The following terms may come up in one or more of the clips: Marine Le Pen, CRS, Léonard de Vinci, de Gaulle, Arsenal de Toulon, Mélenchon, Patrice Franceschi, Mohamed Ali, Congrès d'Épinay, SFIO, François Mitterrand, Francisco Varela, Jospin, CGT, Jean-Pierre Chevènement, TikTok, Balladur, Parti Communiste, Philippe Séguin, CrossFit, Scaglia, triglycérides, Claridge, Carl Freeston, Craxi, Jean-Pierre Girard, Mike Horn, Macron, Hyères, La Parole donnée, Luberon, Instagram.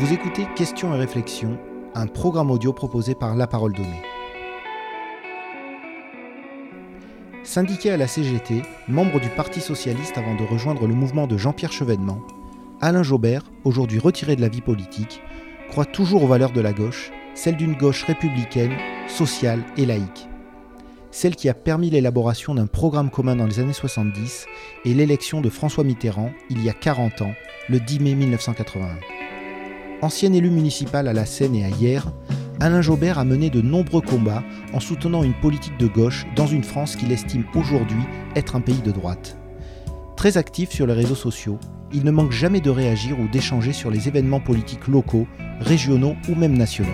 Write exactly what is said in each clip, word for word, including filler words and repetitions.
Vous écoutez Questions et réflexions, un programme audio proposé par La Parole donnée. Syndiqué à la C G T, membre du Parti Socialiste avant de rejoindre le mouvement de Jean-Pierre Chevènement, Alain Jaubert, aujourd'hui retiré de la vie politique, croit toujours aux valeurs de la gauche, celle d'une gauche républicaine, sociale et laïque. Celle qui a permis l'élaboration d'un programme commun dans les années soixante-dix et l'élection de François Mitterrand, il y a quarante ans, le dix mai mille neuf cent quatre-vingt-un. Ancien élu municipal à La Seyne et à Hyères, Alain Jaubert a mené de nombreux combats en soutenant une politique de gauche dans une France qu'il estime aujourd'hui être un pays de droite. Très actif sur les réseaux sociaux, il ne manque jamais de réagir ou d'échanger sur les événements politiques locaux, régionaux ou même nationaux.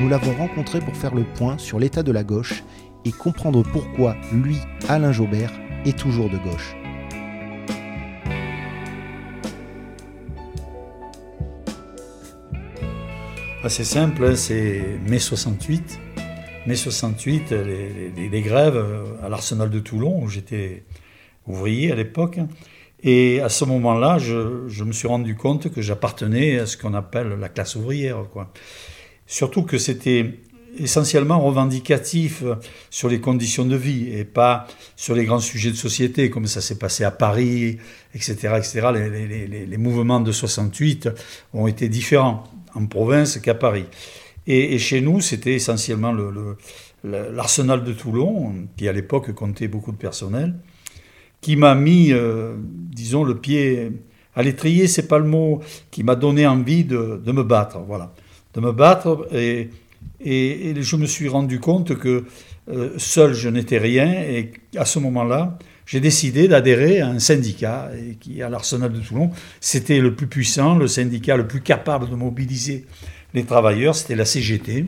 Nous l'avons rencontré pour faire le point sur l'état de la gauche et comprendre pourquoi lui, Alain Jaubert, est toujours de gauche. C'est simple, hein, c'est mai soixante-huit. mai soixante-huit, les, les, les grèves à l'Arsenal de Toulon, où j'étais ouvrier à l'époque. Et à ce moment-là, je, je me suis rendu compte que j'appartenais à ce qu'on appelle la classe ouvrière, quoi. Surtout que c'était essentiellement revendicatif sur les conditions de vie et pas sur les grands sujets de société, comme ça s'est passé à Paris, et cetera et cetera Les, les, les, les mouvements de soixante-huit ont été différents en province qu'à Paris. Et, et chez nous, c'était essentiellement le, le, le, l'Arsenal de Toulon, qui à l'époque comptait beaucoup de personnel, qui m'a mis, euh, disons, le pied à l'étrier, c'est pas le mot, qui m'a donné envie de, de me battre, voilà. De me battre, et, et, et je me suis rendu compte que euh, seul, je n'étais rien, et à ce moment-là, j'ai décidé d'adhérer à un syndicat, et qui, à l'Arsenal de Toulon, c'était le plus puissant, le syndicat le plus capable de mobiliser les travailleurs, c'était la C G T.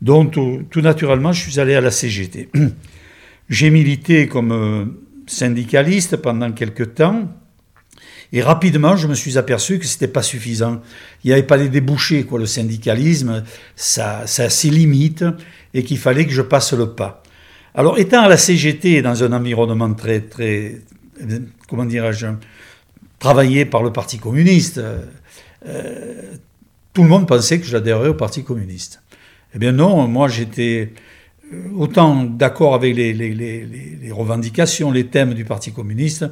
Donc, tout, tout naturellement, je suis allé à la C G T. J'ai milité comme syndicaliste pendant quelques temps, et rapidement, je me suis aperçu que c'était pas suffisant. Il n'y avait pas les débouchés, quoi. Le syndicalisme, ça, ça a ses limites, et qu'il fallait que je passe le pas. Alors, étant à la C G T, dans un environnement très, très, comment dirais-je, travaillé par le Parti communiste, euh, tout le monde pensait que j'adhérais au Parti communiste. Eh bien non, moi j'étais autant d'accord avec les, les, les, les revendications, les thèmes du Parti communiste,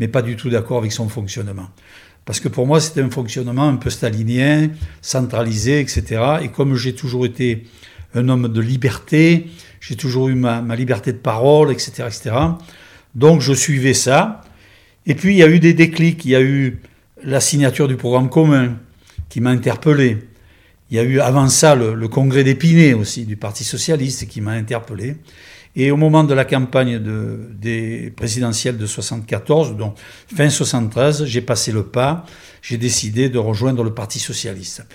mais pas du tout d'accord avec son fonctionnement. Parce que pour moi, c'était un fonctionnement un peu stalinien, centralisé, et cetera. Et comme j'ai toujours été un homme de liberté, j'ai toujours eu ma, ma liberté de parole, et cetera, et cetera. Donc je suivais ça. Et puis il y a eu des déclics. Il y a eu la signature du programme commun qui m'a interpellé. Il y a eu avant ça le, le Congrès d'Épinay aussi du Parti Socialiste qui m'a interpellé. Et au moment de la campagne de, des présidentielles de soixante-quatorze, donc fin soixante-treize, j'ai passé le pas, j'ai décidé de rejoindre le Parti Socialiste.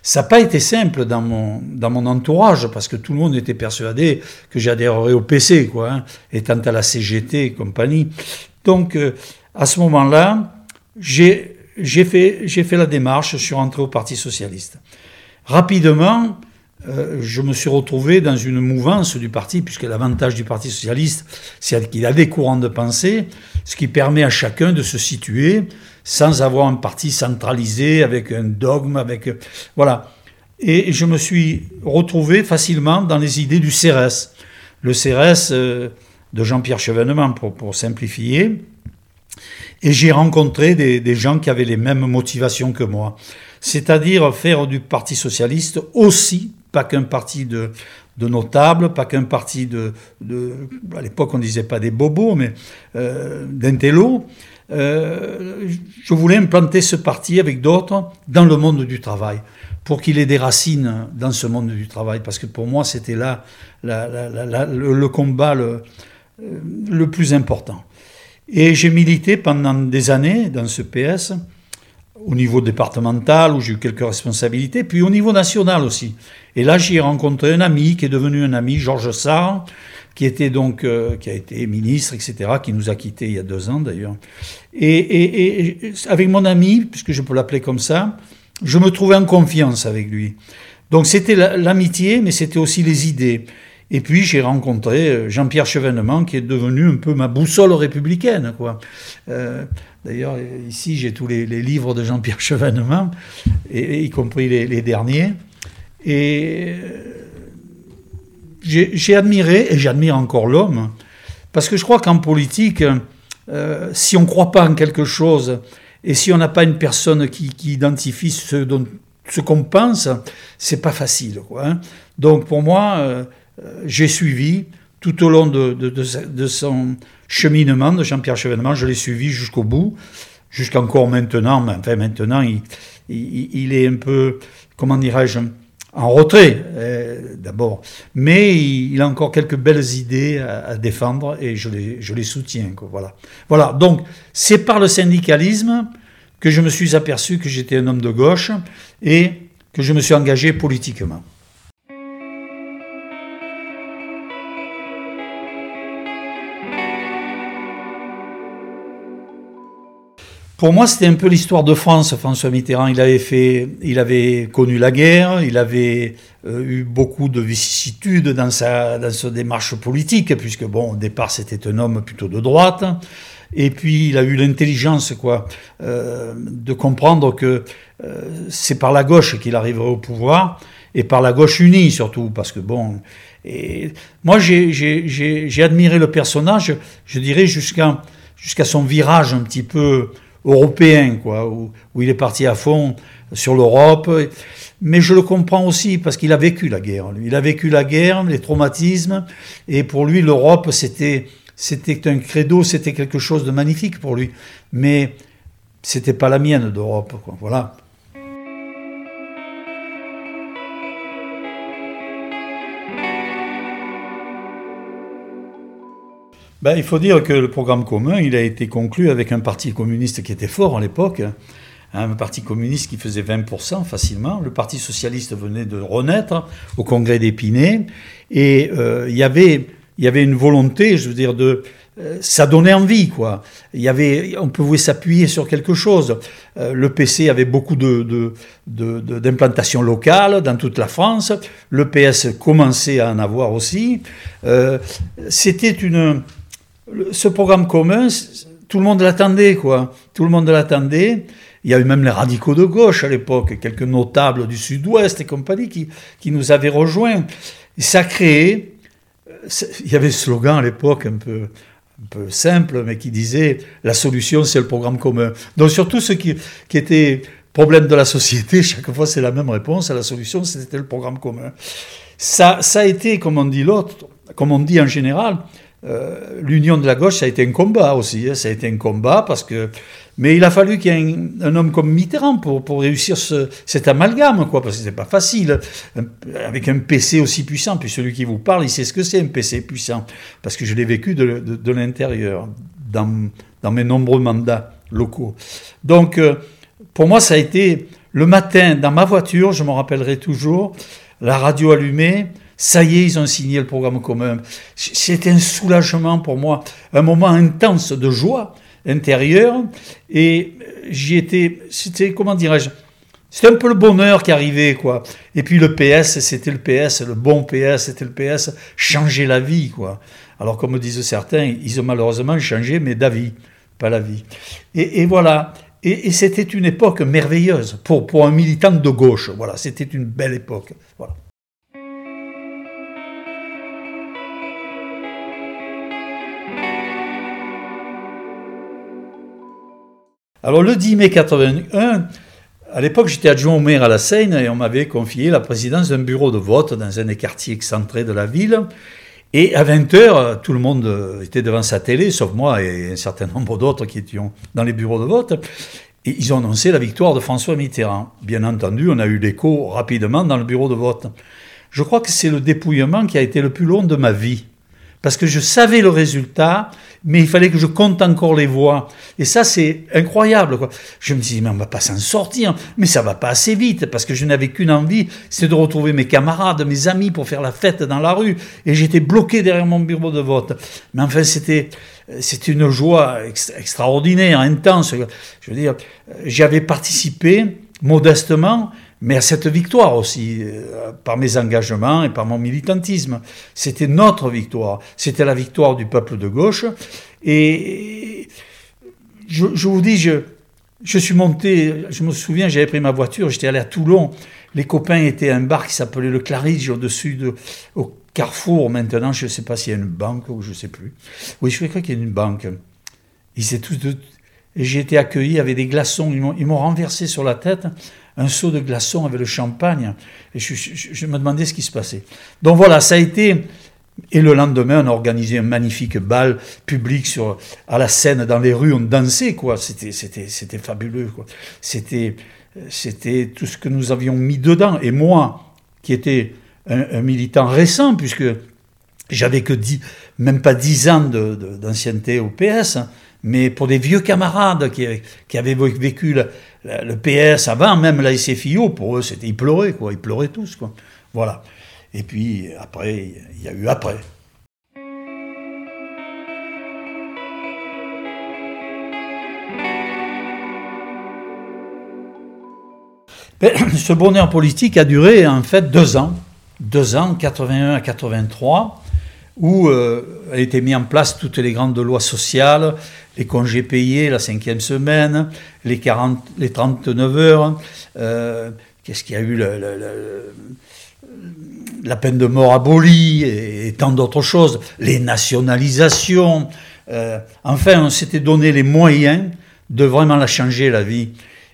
Ça n'a pas été simple dans mon, dans mon entourage, parce que tout le monde était persuadé que j'adhérerais au P C, quoi, hein, étant à la C G T et compagnie. Donc, euh, à ce moment-là, j'ai, j'ai, fait, j'ai fait la démarche, je suis rentré au Parti Socialiste. Rapidement, Euh, je me suis retrouvé dans une mouvance du parti, puisque l'avantage du Parti Socialiste, c'est qu'il a des courants de pensée, ce qui permet à chacun de se situer sans avoir un parti centralisé, avec un dogme, avec... Voilà. Et je me suis retrouvé facilement dans les idées du C R S. Le C R S euh, de Jean-Pierre Chevènement, pour, pour simplifier. Et j'ai rencontré des, des gens qui avaient les mêmes motivations que moi. C'est-à-dire faire du Parti Socialiste aussi... Pas qu'un parti de, de notables, pas qu'un parti de, de... À l'époque, on ne disait pas des bobos, mais euh, d'intellos. Euh, je voulais implanter ce parti avec d'autres dans le monde du travail, pour qu'il ait des racines dans ce monde du travail. Parce que pour moi, c'était là la, la, la, la, le, le combat le, le plus important. Et j'ai milité pendant des années dans ce P S... au niveau départemental, où j'ai eu quelques responsabilités, puis au niveau national aussi. Et là, j'ai rencontré un ami qui est devenu un ami, Georges Sarre, qui était donc, euh, qui a été ministre, et cetera, qui nous a quittés il y a deux ans d'ailleurs. Et, et, et avec mon ami, puisque je peux l'appeler comme ça, je me trouvais en confiance avec lui. Donc c'était l'amitié, mais c'était aussi les idées. Et puis j'ai rencontré Jean-Pierre Chevènement, qui est devenu un peu ma boussole républicaine, quoi. Euh, d'ailleurs, ici, j'ai tous les, les livres de Jean-Pierre Chevènement, et, et, y compris les, les derniers. Et j'ai, j'ai admiré, et j'admire encore l'homme, parce que je crois qu'en politique, euh, si on ne croit pas en quelque chose, et si on n'a pas une personne qui, qui identifie ce, dont, ce qu'on pense, c'est pas facile, quoi, hein. Donc pour moi, euh, j'ai suivi tout au long de, de, de, de son cheminement, de Jean-Pierre Chevènement, je l'ai suivi jusqu'au bout, jusqu'encore maintenant. Mais enfin maintenant, il, il, il est un peu, comment dirais-je, en retrait, euh, d'abord. Mais il, il a encore quelques belles idées à, à défendre, et je les, je les soutiens, quoi, voilà. Voilà, donc c'est par le syndicalisme que je me suis aperçu que j'étais un homme de gauche et que je me suis engagé politiquement. Pour moi, c'était un peu l'histoire de France, François Mitterrand. Il avait fait, il avait connu la guerre, il avait euh, eu beaucoup de vicissitudes dans sa, dans sa démarche politique, puisque, bon, au départ, c'était un homme plutôt de droite. Et puis, il a eu l'intelligence, quoi, euh, de comprendre que euh, c'est par la gauche qu'il arriverait au pouvoir, et par la gauche unie, surtout, parce que, bon... Et moi, j'ai, j'ai, j'ai, j'ai admiré le personnage, je dirais, jusqu'à, jusqu'à son virage un petit peu... européen, quoi, où, où il est parti à fond sur l'Europe. Mais je le comprends aussi, parce qu'il a vécu la guerre, lui. Il a vécu la guerre, les traumatismes, et pour lui, l'Europe, c'était, c'était un credo, c'était quelque chose de magnifique pour lui. Mais c'était pas la mienne d'Europe, quoi, voilà. Ben, il faut dire que le programme commun, il a été conclu avec un parti communiste qui était fort à l'époque, hein, un parti communiste qui faisait vingt pour cent facilement. Le Parti Socialiste venait de renaître au Congrès d'Épinay, et euh, il y avait, il y avait une volonté, je veux dire, de... Euh, ça donnait envie, quoi. Il y avait, on pouvait s'appuyer sur quelque chose. Euh, le P C avait beaucoup de, de, de, de, d'implantations locales dans toute la France. Le P S commençait à en avoir aussi. Euh, c'était une... Ce programme commun, tout le monde l'attendait, quoi. Tout le monde l'attendait. Il y a eu même les radicaux de gauche à l'époque, quelques notables du Sud-Ouest et compagnie qui, qui nous avaient rejoints. Et ça créait... Il y avait ce slogan à l'époque un peu, un peu simple, mais qui disait « La solution, c'est le programme commun ». Donc surtout ce qui, qui était problème de la société, chaque fois c'est la même réponse, à la solution, c'était le programme commun. Ça, ça a été, comme on dit l'autre, comme on dit en général... Euh, l'union de la gauche, ça a été un combat aussi, hein, ça a été un combat parce que... Mais il a fallu qu'il y ait un, un homme comme Mitterrand pour, pour réussir ce, cet amalgame, quoi, parce que c'est pas facile. Un, avec un P C aussi puissant, puis celui qui vous parle, il sait ce que c'est un P C puissant, parce que je l'ai vécu de, de, de l'intérieur, dans, dans mes nombreux mandats locaux. Donc, euh, pour moi, ça a été... Le matin, dans ma voiture, je m'en rappellerai toujours, la radio allumée... Ça y est, ils ont signé le programme commun. C'était un soulagement pour moi, un moment intense de joie intérieure. Et j'y étais, c'était, comment dirais-je, c'était un peu le bonheur qui arrivait, quoi. Et puis le P S, c'était le P S, le bon P S, c'était le P S, changer la vie, quoi. Alors, comme disent certains, ils ont malheureusement changé, mais d'avis, pas la vie. Et, et voilà. Et, et c'était une époque merveilleuse pour, pour un militant de gauche. Voilà, c'était une belle époque. Voilà. Alors le dix mai quatre-vingt-un, à l'époque j'étais adjoint au maire à La Seyne et on m'avait confié la présidence d'un bureau de vote dans un des quartiers excentrés de la ville. Et à vingt heures, tout le monde était devant sa télé, sauf moi et un certain nombre d'autres qui étions dans les bureaux de vote. Et ils ont annoncé la victoire de François Mitterrand. Bien entendu, on a eu l'écho rapidement dans le bureau de vote. Je crois que c'est le dépouillement qui a été le plus long de ma vie. Parce que je savais le résultat, mais il fallait que je compte encore les voix. Et ça, c'est incroyable, quoi. Je me disais, mais on va pas s'en sortir, mais ça va pas assez vite, parce que je n'avais qu'une envie, c'est de retrouver mes camarades, mes amis pour faire la fête dans la rue. Et j'étais bloqué derrière mon bureau de vote. Mais enfin, c'était, c'était une joie ex- extraordinaire, intense. Je veux dire, j'avais participé modestement, mais à cette victoire aussi, par mes engagements et par mon militantisme. C'était notre victoire, c'était la victoire du peuple de gauche. Et je, je vous dis, je, je suis monté, je me souviens, j'avais pris ma voiture, j'étais allé à Toulon. Les copains étaient à un bar qui s'appelait le Claridge, au-dessus de... Au Carrefour, maintenant, je ne sais pas s'il y a une banque ou je ne sais plus. Oui, je crois qu'il y a une banque. Ils étaient tous deux... Et j'ai été accueilli avec des glaçons. Ils m'ont, ils m'ont renversé sur la tête un seau de glaçons avec le champagne. Et je, je, je me demandais ce qui se passait. Donc voilà, ça a été... Et le lendemain, on a organisé un magnifique bal public sur, à la Seyne, dans les rues, on dansait, quoi. C'était, c'était, c'était fabuleux, quoi. C'était, c'était tout ce que nous avions mis dedans. Et moi, qui étais un, un militant récent, puisque j'avais que dix, même pas dix ans de, de, d'ancienneté au P S, mais pour des vieux camarades qui, qui avaient vécu le, le P S avant, même la S F I O, pour eux, c'était, ils pleuraient, quoi. Ils pleuraient tous, quoi. Voilà. Et puis, après, il y a eu après. Ce bonheur politique a duré, en fait, deux ans. Deux ans, quatre-vingt-un à quatre-vingt-trois, où euh, a été mis en place toutes les grandes lois sociales, les congés payés, la cinquième semaine, les, quarante, les trente-neuf heures. Euh, qu'est-ce qu'il y a eu le, le, le, la peine de mort abolie et, et tant d'autres choses, les nationalisations. Euh, enfin, on s'était donné les moyens de vraiment la changer, la vie.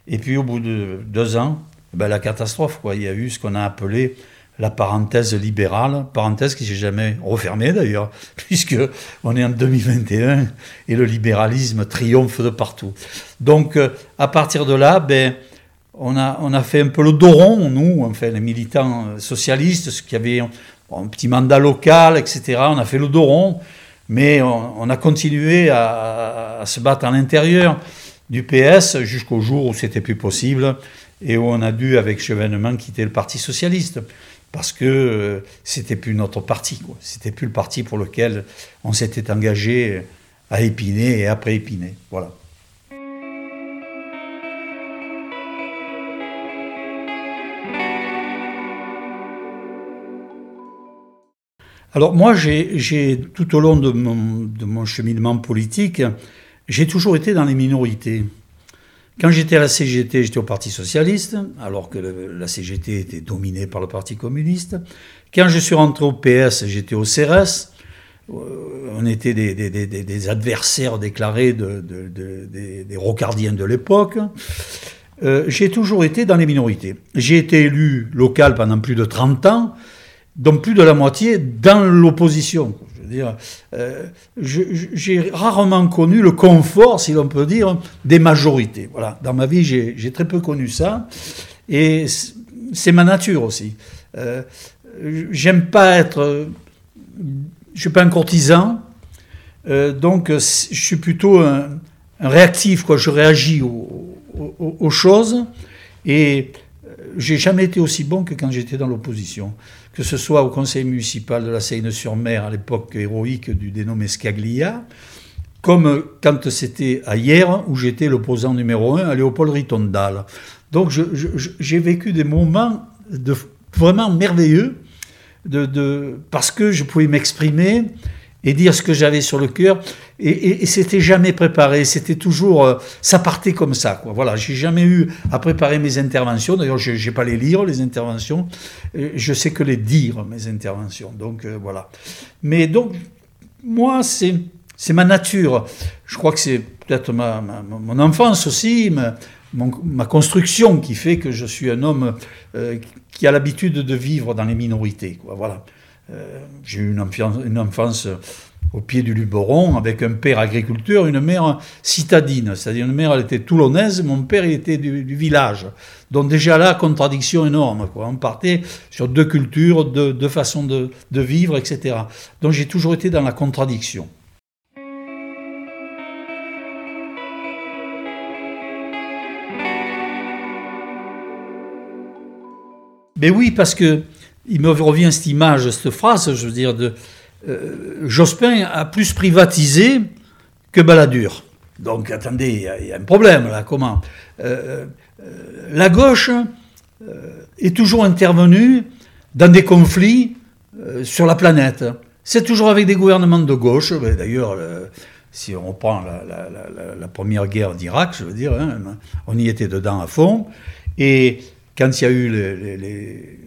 Et puis, au bout de deux ans, ben, la catastrophe, quoi. Il y a eu ce qu'on a appelé la parenthèse libérale, parenthèse qui ne s'est jamais refermée, d'ailleurs, puisqu'on est en deux mille vingt et un et le libéralisme triomphe de partout. Donc, à partir de là, ben... On a, on a fait un peu le dos rond, nous, enfin, les militants socialistes, ceux qui avaient un, un petit mandat local, et cetera. On a fait le dos rond, mais on, on a continué à, à se battre à l'intérieur du P S jusqu'au jour où c'était plus possible et où on a dû, avec Chevènement, quitter le Parti Socialiste parce que euh, c'était plus notre parti, quoi. C'était plus le parti pour lequel on s'était engagé à Épinay et après Épinay. Voilà. Alors moi, j'ai, j'ai, tout au long de mon, de mon cheminement politique, j'ai toujours été dans les minorités. Quand j'étais à la C G T, j'étais au Parti Socialiste, alors que le, la C G T était dominée par le Parti Communiste. Quand je suis rentré au P S, j'étais au C R S. On était des, des, des, des adversaires déclarés de, de, de, des, des rocardiens de l'époque. Euh, j'ai toujours été dans les minorités. J'ai été élu local pendant plus de trente ans. Donc plus de la moitié dans l'opposition. Je veux dire, euh, je, j'ai rarement connu le confort, si l'on peut dire, des majorités. Voilà, dans ma vie, j'ai, j'ai très peu connu ça, et c'est ma nature aussi. Euh, j'aime pas être, je suis pas un courtisan, euh, donc je suis plutôt un, un réactif, quoi. Je réagis aux, aux, aux choses, et j'ai jamais été aussi bon que quand j'étais dans l'opposition. Que ce soit au conseil municipal de La Seyne-sur-Mer, à l'époque héroïque du dénommé Scaglia, comme quand c'était à Hyères, où j'étais l'opposant numéro un à Léopold Ritondal. Donc je, je, j'ai vécu des moments de, vraiment merveilleux, de, de, parce que je pouvais m'exprimer et dire ce que j'avais sur le cœur, et, et, et c'était jamais préparé, c'était toujours... Euh, ça partait comme ça, quoi. Voilà, j'ai jamais eu à préparer mes interventions, d'ailleurs je n'ai pas les lire, les interventions, euh, je sais que les dire, mes interventions, donc euh, voilà. Mais donc, moi, c'est, c'est ma nature, je crois que c'est peut-être ma, ma, mon enfance aussi, ma, mon, ma construction qui fait que je suis un homme euh, qui a l'habitude de vivre dans les minorités, quoi, voilà. Euh, j'ai eu une enfance, une enfance au pied du Luberon avec un père agriculteur, une mère citadine. C'est-à-dire une mère, elle était toulonnaise, mon père, il était du, du village. Donc déjà là, contradiction énorme, quoi. On partait sur deux cultures, deux, deux façons de, de vivre, et cetera. Donc j'ai toujours été dans la contradiction. Mais oui, parce que il me revient cette image, cette phrase, je veux dire, de euh, Jospin a plus privatisé que Balladur. Donc attendez, il y, y a un problème là, comment euh, euh, la gauche euh, est toujours intervenu dans des conflits euh, sur la planète. C'est toujours avec des gouvernements de gauche. D'ailleurs, euh, si on reprend la, la, la, la première guerre d'Irak, je veux dire, hein, on y était dedans à fond. Et quand il y a eu les, les, les,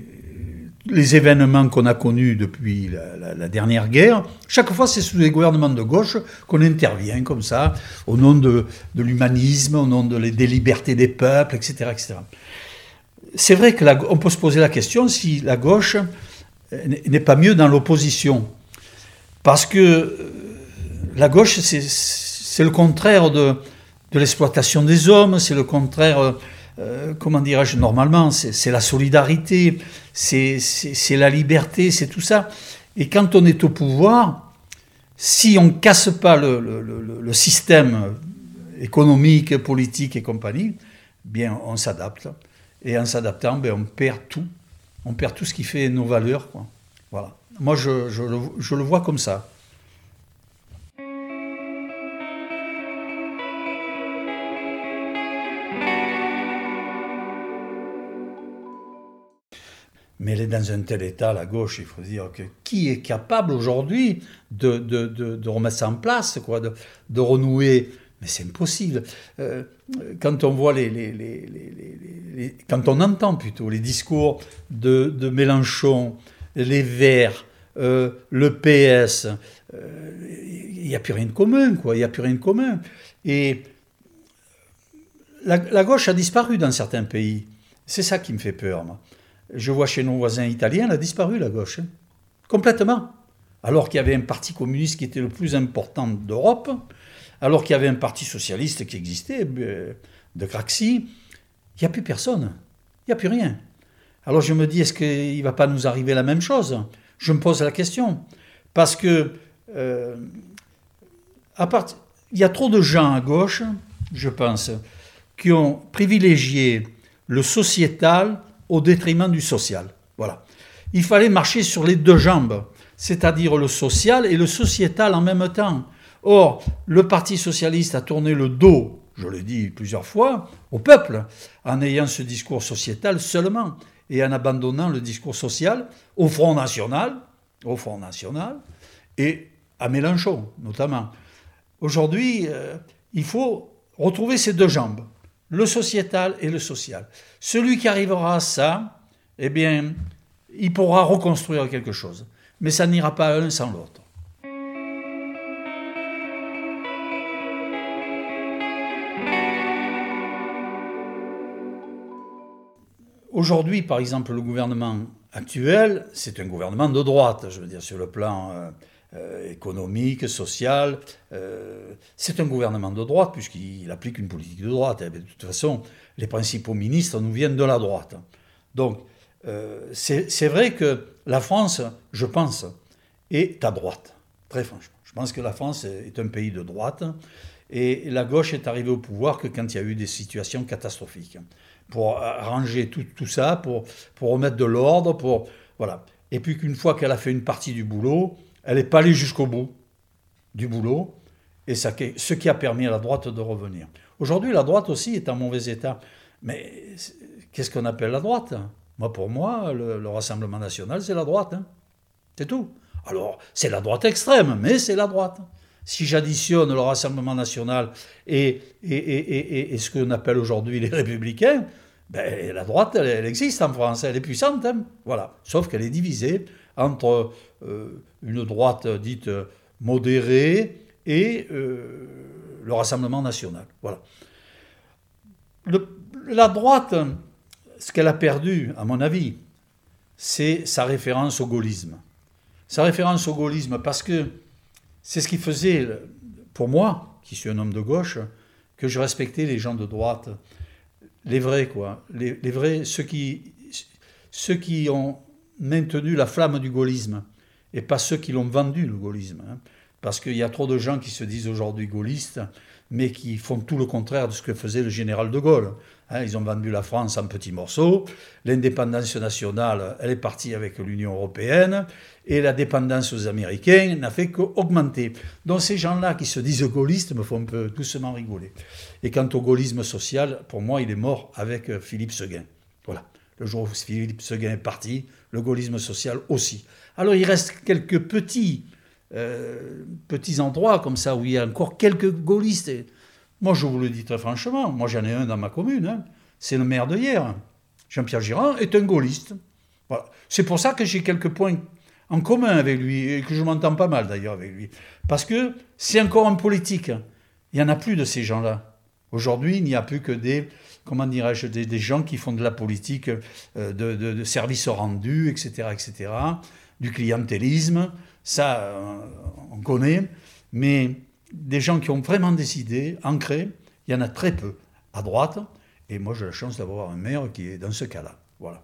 les événements qu'on a connus depuis la, la, la dernière guerre, chaque fois c'est sous les gouvernements de gauche qu'on intervient comme ça, au nom de, de l'humanisme, au nom de, des libertés des peuples, et cetera, et cetera. C'est vrai qu'on peut se poser la question si la gauche n'est pas mieux dans l'opposition. Parce que la gauche, c'est, c'est le contraire de, de l'exploitation des hommes, c'est le contraire... Euh, comment dirais-je, normalement, c'est, c'est la solidarité, c'est, c'est, c'est la liberté, c'est tout ça. Et quand on est au pouvoir, si on ne casse pas le, le, le, le système économique, politique et compagnie, bien, on s'adapte. Et en s'adaptant, bien, on perd tout. On perd tout ce qui fait nos valeurs, quoi. Voilà. Moi, je, je, le, je le vois comme ça. Mais elle est dans un tel état, la gauche, il faut dire que qui est capable aujourd'hui de, de, de, de remettre ça en place, quoi, de, de renouer. Mais c'est impossible. Euh, quand on voit les, les, les, les, les, les... Quand on entend plutôt les discours de, de Mélenchon, les Verts, euh, le P S, il euh, n'y a plus rien de commun, quoi. Il n'y a plus rien de commun. Et la, la gauche a disparu dans certains pays. C'est ça qui me fait peur, moi. Je vois chez nos voisins italiens, elle a disparu, la gauche. Hein. Complètement. Alors qu'il y avait un parti communiste qui était le plus important d'Europe, alors qu'il y avait un parti socialiste qui existait, de Craxi, il n'y a plus personne. Il n'y a plus rien. Alors je me dis, est-ce qu'il ne va pas nous arriver la même chose ? Je me pose la question. Parce que, euh, à part... il y a trop de gens à gauche, je pense, qui ont privilégié le sociétal au détriment du social. Voilà. Il fallait marcher sur les deux jambes, c'est-à-dire le social et le sociétal en même temps. Or, le Parti socialiste a tourné le dos, je l'ai dit plusieurs fois, au peuple, en ayant ce discours sociétal seulement, et en abandonnant le discours social au Front National, au Front National, et à Mélenchon, notamment. Aujourd'hui, euh, il faut retrouver ces deux jambes. Le sociétal et le social. Celui qui arrivera à ça, eh bien, il pourra reconstruire quelque chose. Mais ça n'ira pas l'un sans l'autre. Aujourd'hui, par exemple, le gouvernement actuel, c'est un gouvernement de droite, je veux dire, sur le plan... Euh, Euh, économique, sociale. Euh, c'est un gouvernement de droite puisqu'il applique une politique de droite. Et bien, de toute façon, les principaux ministres nous viennent de la droite. Donc, euh, c'est, c'est vrai que la France, je pense, est à droite. Très franchement. Je pense que la France est un pays de droite et la gauche est arrivée au pouvoir que quand il y a eu des situations catastrophiques. Pour arranger tout, tout ça, pour, pour remettre de l'ordre, pour... Voilà. Et puis qu'une fois qu'elle a fait une partie du boulot... Elle n'est pas allée jusqu'au bout du boulot, et ça, ce qui a permis à la droite de revenir. Aujourd'hui, la droite aussi est en mauvais état. Mais qu'est-ce qu'on appelle la droite ? Moi, pour moi, le, le Rassemblement National, c'est la droite. Hein. C'est tout. Alors, c'est la droite extrême, mais c'est la droite. Si j'additionne le Rassemblement National et, et, et, et, et, et ce qu'on appelle aujourd'hui les Républicains, ben, la droite, elle, elle existe en France, elle est puissante. Hein. Voilà. Sauf qu'elle est divisée entre... Euh, une droite dite modérée et euh, le Rassemblement National. Voilà. Le, la droite, ce qu'elle a perdu, à mon avis, c'est sa référence au gaullisme. Sa référence au gaullisme, parce que c'est ce qui faisait, pour moi, qui suis un homme de gauche, que je respectais les gens de droite, les vrais, quoi. Les, les vrais, ceux qui, ceux qui ont maintenu la flamme du gaullisme. Et pas ceux qui l'ont vendu, le gaullisme. Hein. Parce qu'il y a trop de gens qui se disent aujourd'hui gaullistes, mais qui font tout le contraire de ce que faisait le général de Gaulle. Hein, ils ont vendu la France en petits morceaux. L'indépendance nationale, elle est partie avec l'Union européenne. Et la dépendance aux Américains n'a fait qu'augmenter. Donc ces gens-là qui se disent gaullistes me font un peu doucement rigoler. Et quant au gaullisme social, pour moi, il est mort avec Philippe Séguin. Voilà. Le jour où Philippe Séguin est parti, le gaullisme social aussi. Alors il reste quelques petits, euh, petits endroits comme ça où il y a encore quelques gaullistes. Et moi, je vous le dis très franchement, moi j'en ai un dans ma commune, hein. C'est le maire de Hyères. Jean-Pierre Girard est un gaulliste. Voilà. C'est pour ça que j'ai quelques points en commun avec lui, et que je m'entends pas mal d'ailleurs avec lui. Parce que c'est encore en politique. Il n'y en a plus de ces gens-là. Aujourd'hui, il n'y a plus que des, comment dirais-je, des, des gens qui font de la politique, euh, de, de, de services rendus, et cetera, et cetera, du clientélisme, ça, euh, on connaît. Mais des gens qui ont vraiment des idées ancrées, il y en a très peu à droite. Et moi, j'ai la chance d'avoir un maire qui est dans ce cas-là. Voilà.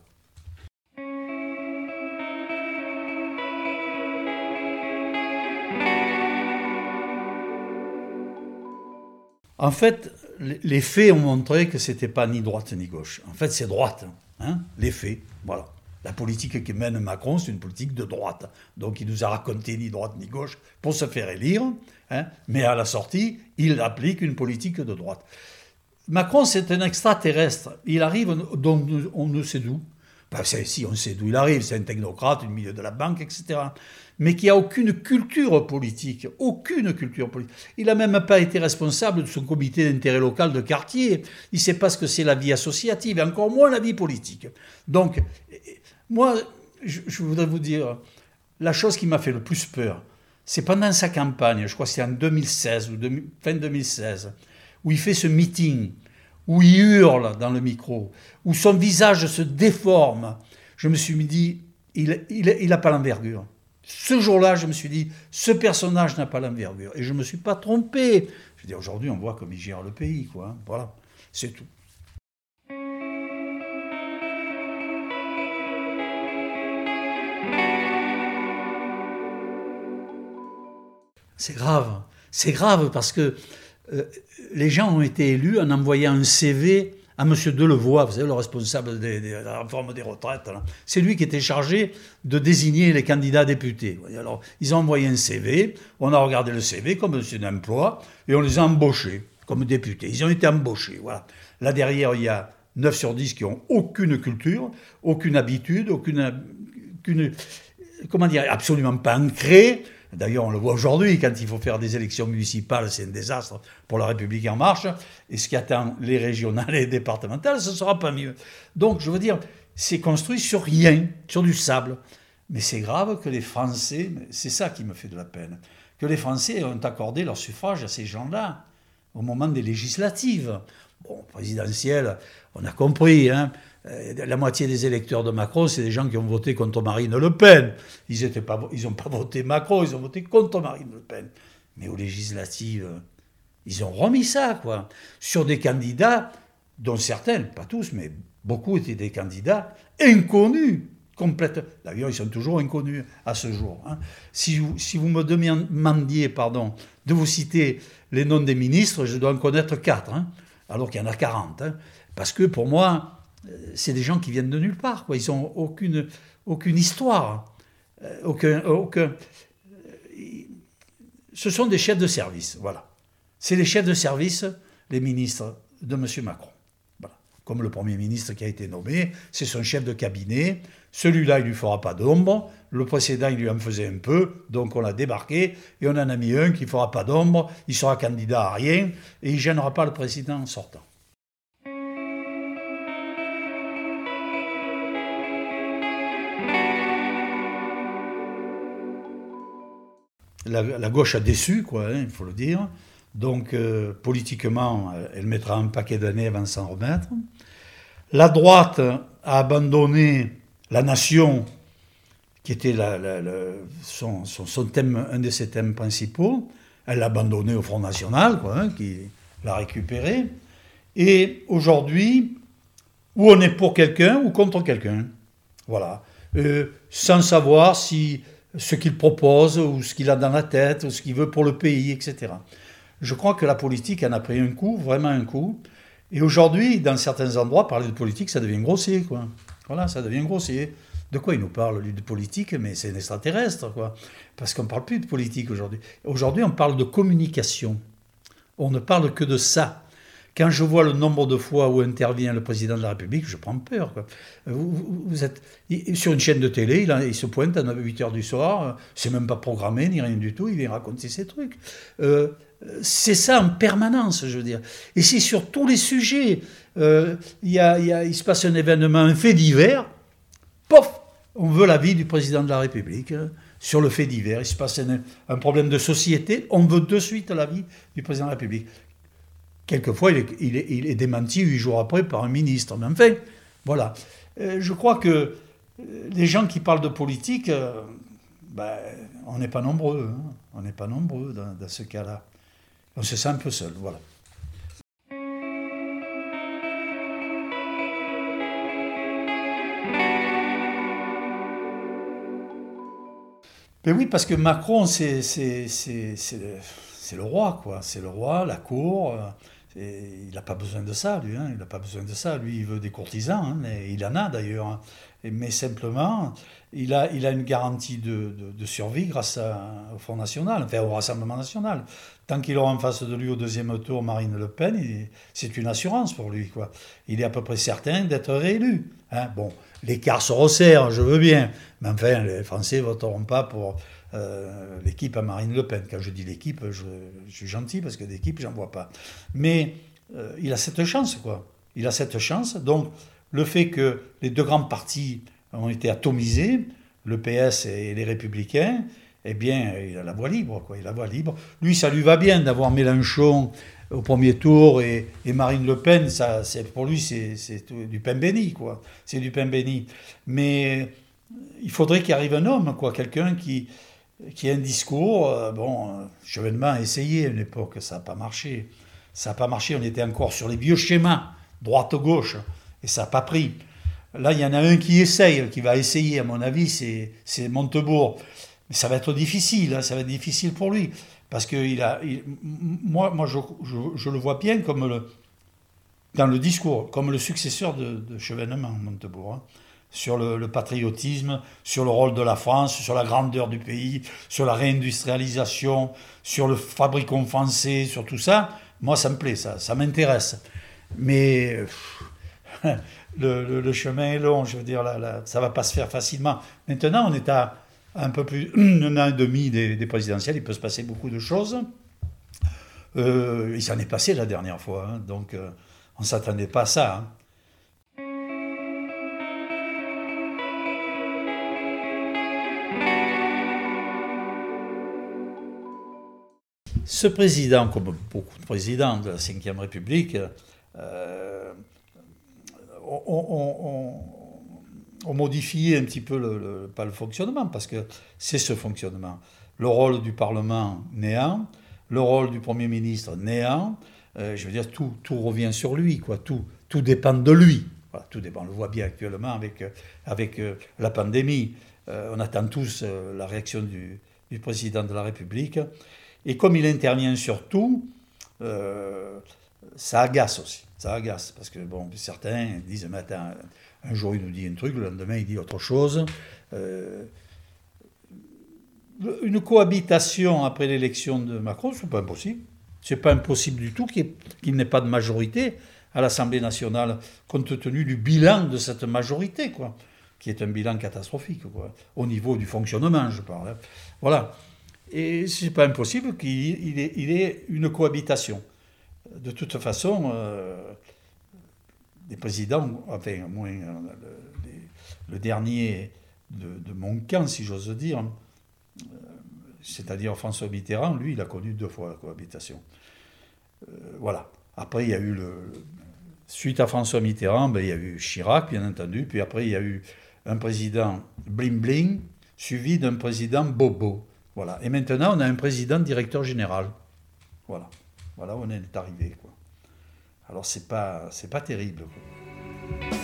En fait, les faits ont montré que ce n'était pas ni droite ni gauche. En fait, c'est droite. Hein, les faits, voilà. La politique que mène Macron, c'est une politique de droite. Donc, il nous a raconté ni droite ni gauche pour se faire élire. Hein, mais à la sortie, il applique une politique de droite. Macron, c'est un extraterrestre. Il arrive, donc on ne sait d'où. Ben, c'est, si, on sait d'où il arrive. C'est un technocrate, du milieu de la banque, et cetera. Mais qui n'a aucune culture politique. Aucune culture politique. Il n'a même pas été responsable de son comité d'intérêt local de quartier. Il ne sait pas ce que c'est la vie associative, et encore moins la vie politique. Donc, moi, je, je voudrais vous dire, la chose qui m'a fait le plus peur, c'est pendant sa campagne, je crois que c'est en deux mille seize, ou de, fin deux mille seize, où il fait ce meeting, où il hurle dans le micro, où son visage se déforme. Je me suis dit, il, il, il n'a pas l'envergure. Ce jour-là, je me suis dit, ce personnage n'a pas l'envergure. Et je ne me suis pas trompé. Je veux dire, aujourd'hui, on voit comme il gère le pays, quoi. Voilà, c'est tout. C'est grave. C'est grave parce que euh, les gens ont été élus en envoyant un C V à M. Delevoye, vous savez, le responsable des, des, de la réforme des retraites. Là. C'est lui qui était chargé de désigner les candidats députés. Alors, ils ont envoyé un C V, on a regardé le C V comme c'est un emploi, et on les a embauchés comme députés. Ils ont été embauchés, voilà. Là, derrière, il y a neuf sur dix qui n'ont aucune culture, aucune habitude, aucune, aucune... Comment dire ? Absolument pas ancrée. D'ailleurs, on le voit aujourd'hui, quand il faut faire des élections municipales, c'est un désastre pour La République En Marche. Et ce qui attend les régionales et les départementales, ce ne sera pas mieux. Donc, je veux dire, c'est construit sur rien, sur du sable. Mais c'est grave que les Français, c'est ça qui me fait de la peine, que les Français ont accordé leur suffrage à ces gens-là au moment des législatives. Bon, présidentielle, on a compris, hein. La moitié des électeurs de Macron, c'est des gens qui ont voté contre Marine Le Pen. Ils n'ont pas, pas voté Macron, ils ont voté contre Marine Le Pen. Mais aux législatives, ils ont remis ça, quoi. Sur des candidats, dont certains, pas tous, mais beaucoup étaient des candidats inconnus, complètement. D'ailleurs, ils sont toujours inconnus à ce jour. Hein. Si, vous, si vous me demandiez, pardon, de vous citer les noms des ministres, je dois en connaître quatre, hein, alors qu'il y en a quarante. Hein, parce que pour moi... C'est des gens qui viennent de nulle part, quoi. Ils n'ont aucune, aucune histoire. Aucun, aucun... Ce sont des chefs de service, voilà. C'est les chefs de service, les ministres de M. Macron. Voilà. Comme le Premier ministre qui a été nommé, c'est son chef de cabinet. Celui-là, il ne lui fera pas d'ombre. Le précédent, il lui en faisait un peu. Donc on l'a débarqué et on en a mis un qui ne fera pas d'ombre. Il sera candidat à rien et il ne gênera pas le président en sortant. La, la gauche a déçu, quoi, hein, il faut le dire. Donc, euh, politiquement, elle mettra un paquet d'années avant de s'en remettre. La droite a abandonné la nation, qui était la, la, la, son, son, son thème, un de ses thèmes principaux. Elle l'a abandonné au Front National, quoi, hein, qui l'a récupéré. Et aujourd'hui, ou on est pour quelqu'un ou contre quelqu'un. Voilà. Euh, sans savoir si... ce qu'il propose, ou ce qu'il a dans la tête, ou ce qu'il veut pour le pays, et cetera. Je crois que la politique en a pris un coup, vraiment un coup. Et aujourd'hui, dans certains endroits, parler de politique, ça devient grossier, quoi. Voilà, ça devient grossier. De quoi il nous parle, lui, de politique ? Mais c'est un extraterrestre, quoi. Parce qu'on ne parle plus de politique aujourd'hui. Aujourd'hui, on parle de communication. On ne parle que de ça. Quand je vois le nombre de fois où intervient le président de la République, je prends peur, quoi. Vous, vous, vous êtes sur une chaîne de télé, il, il se pointe à huit heures du soir, c'est même pas programmé, ni rien du tout, il vient raconter ses trucs. Euh, c'est ça en permanence, je veux dire. Et c'est sur tous les sujets. Euh, y a, y a, il se passe un événement, un fait divers, pof, on veut l'avis du président de la République. Sur le fait divers, il se passe un, un problème de société, on veut de suite l'avis du président de la République. Quelquefois, il est, il, est, il est démenti huit jours après par un ministre. Mais enfin, voilà. Euh, je crois que les gens qui parlent de politique, euh, ben, on n'est pas nombreux. Hein. On n'est pas nombreux dans, dans ce cas-là. On se sent un peu seul, voilà. Mais oui, parce que Macron, c'est, c'est, c'est, c'est, le, c'est le roi, quoi. C'est le roi, la cour... Euh... Et il n'a pas besoin de ça, lui. Hein, il n'a pas besoin de ça. Lui, il veut des courtisans, hein, mais il en a d'ailleurs. Hein, mais simplement, il a, il a une garantie de, de, de survie grâce à, au Front National, enfin au Rassemblement National. Tant qu'il aura en face de lui au deuxième tour Marine Le Pen, il, c'est une assurance pour lui, quoi. Il est à peu près certain d'être réélu. Hein. Bon, l'écart se resserre, je veux bien. Mais enfin, les Français ne voteront pas pour... Euh, l'équipe à Marine Le Pen. Quand je dis l'équipe, je, je suis gentil parce que d'équipe, j'en vois pas. Mais euh, il a cette chance, quoi. Il a cette chance. Donc, le fait que les deux grands partis ont été atomisés, le P S et les Républicains, eh bien, il a la voie libre, quoi. Il a la voie libre. Lui, ça lui va bien d'avoir Mélenchon au premier tour et, et Marine Le Pen. Ça, c'est, pour lui, c'est, c'est du pain béni, quoi. C'est du pain béni. Mais il faudrait qu'il arrive un homme, quoi. Quelqu'un qui... qui a un discours, euh, bon, Chevènement a essayé à une époque, ça n'a pas marché. Ça n'a pas marché, on était encore sur les vieux schémas, droite-gauche, et ça n'a pas pris. Là, il y en a un qui essaye, qui va essayer, à mon avis, c'est, c'est Montebourg. Mais ça va être difficile, hein, ça va être difficile pour lui. Parce que il a, il, moi, moi je, je, je le vois bien comme le, dans le discours, comme le successeur de, de Chevènement, Montebourg, hein. Sur le, le patriotisme, sur le rôle de la France, sur la grandeur du pays, sur la réindustrialisation, sur le fabricant français, sur tout ça, moi ça me plaît, ça, ça m'intéresse. Mais pff, le, le, le chemin est long, je veux dire, là, là, ça ne va pas se faire facilement. Maintenant, on est à un peu plus d'un an et demi des, des présidentielles, il peut se passer beaucoup de choses. Euh, il s'en est passé la dernière fois, hein, donc euh, on ne s'attendait pas à ça, hein. Ce président, comme beaucoup de présidents de la cinquième République, euh, ont on, on, on modifié un petit peu, le, le, pas le fonctionnement, parce que c'est ce fonctionnement. Le rôle du Parlement néant, le rôle du Premier ministre néant, euh, je veux dire, tout, tout revient sur lui, quoi, tout, tout dépend de lui. Voilà, tout dépend, on le voit bien actuellement avec, avec euh, la pandémie. Euh, on attend tous euh, la réaction du, du président de la République. Et comme il intervient sur tout, euh, ça agace aussi. Ça agace, parce que bon, certains disent, mais attends, un jour il nous dit un truc, le lendemain il dit autre chose. Euh, une cohabitation après l'élection de Macron, c'est pas impossible. C'est pas impossible du tout qu'il n'ait pas de majorité à l'Assemblée nationale, compte tenu du bilan de cette majorité, quoi, qui est un bilan catastrophique, quoi, au niveau du fonctionnement, je parle. Voilà. Et c'est pas impossible qu'il ait, il ait une cohabitation. De toute façon, euh, les présidents, enfin, au moins euh, le, le dernier de, de mon camp, si j'ose dire, euh, c'est-à-dire François Mitterrand, lui, il a connu deux fois la cohabitation. Euh, voilà. Après, il y a eu le, le suite à François Mitterrand, ben, il y a eu Chirac, bien entendu. Puis après, il y a eu un président bling-bling, suivi d'un président bobo. Voilà. Et maintenant, on a un président directeur général. Voilà. Voilà où on est arrivé, quoi. Alors, c'est pas, c'est pas terrible, quoi.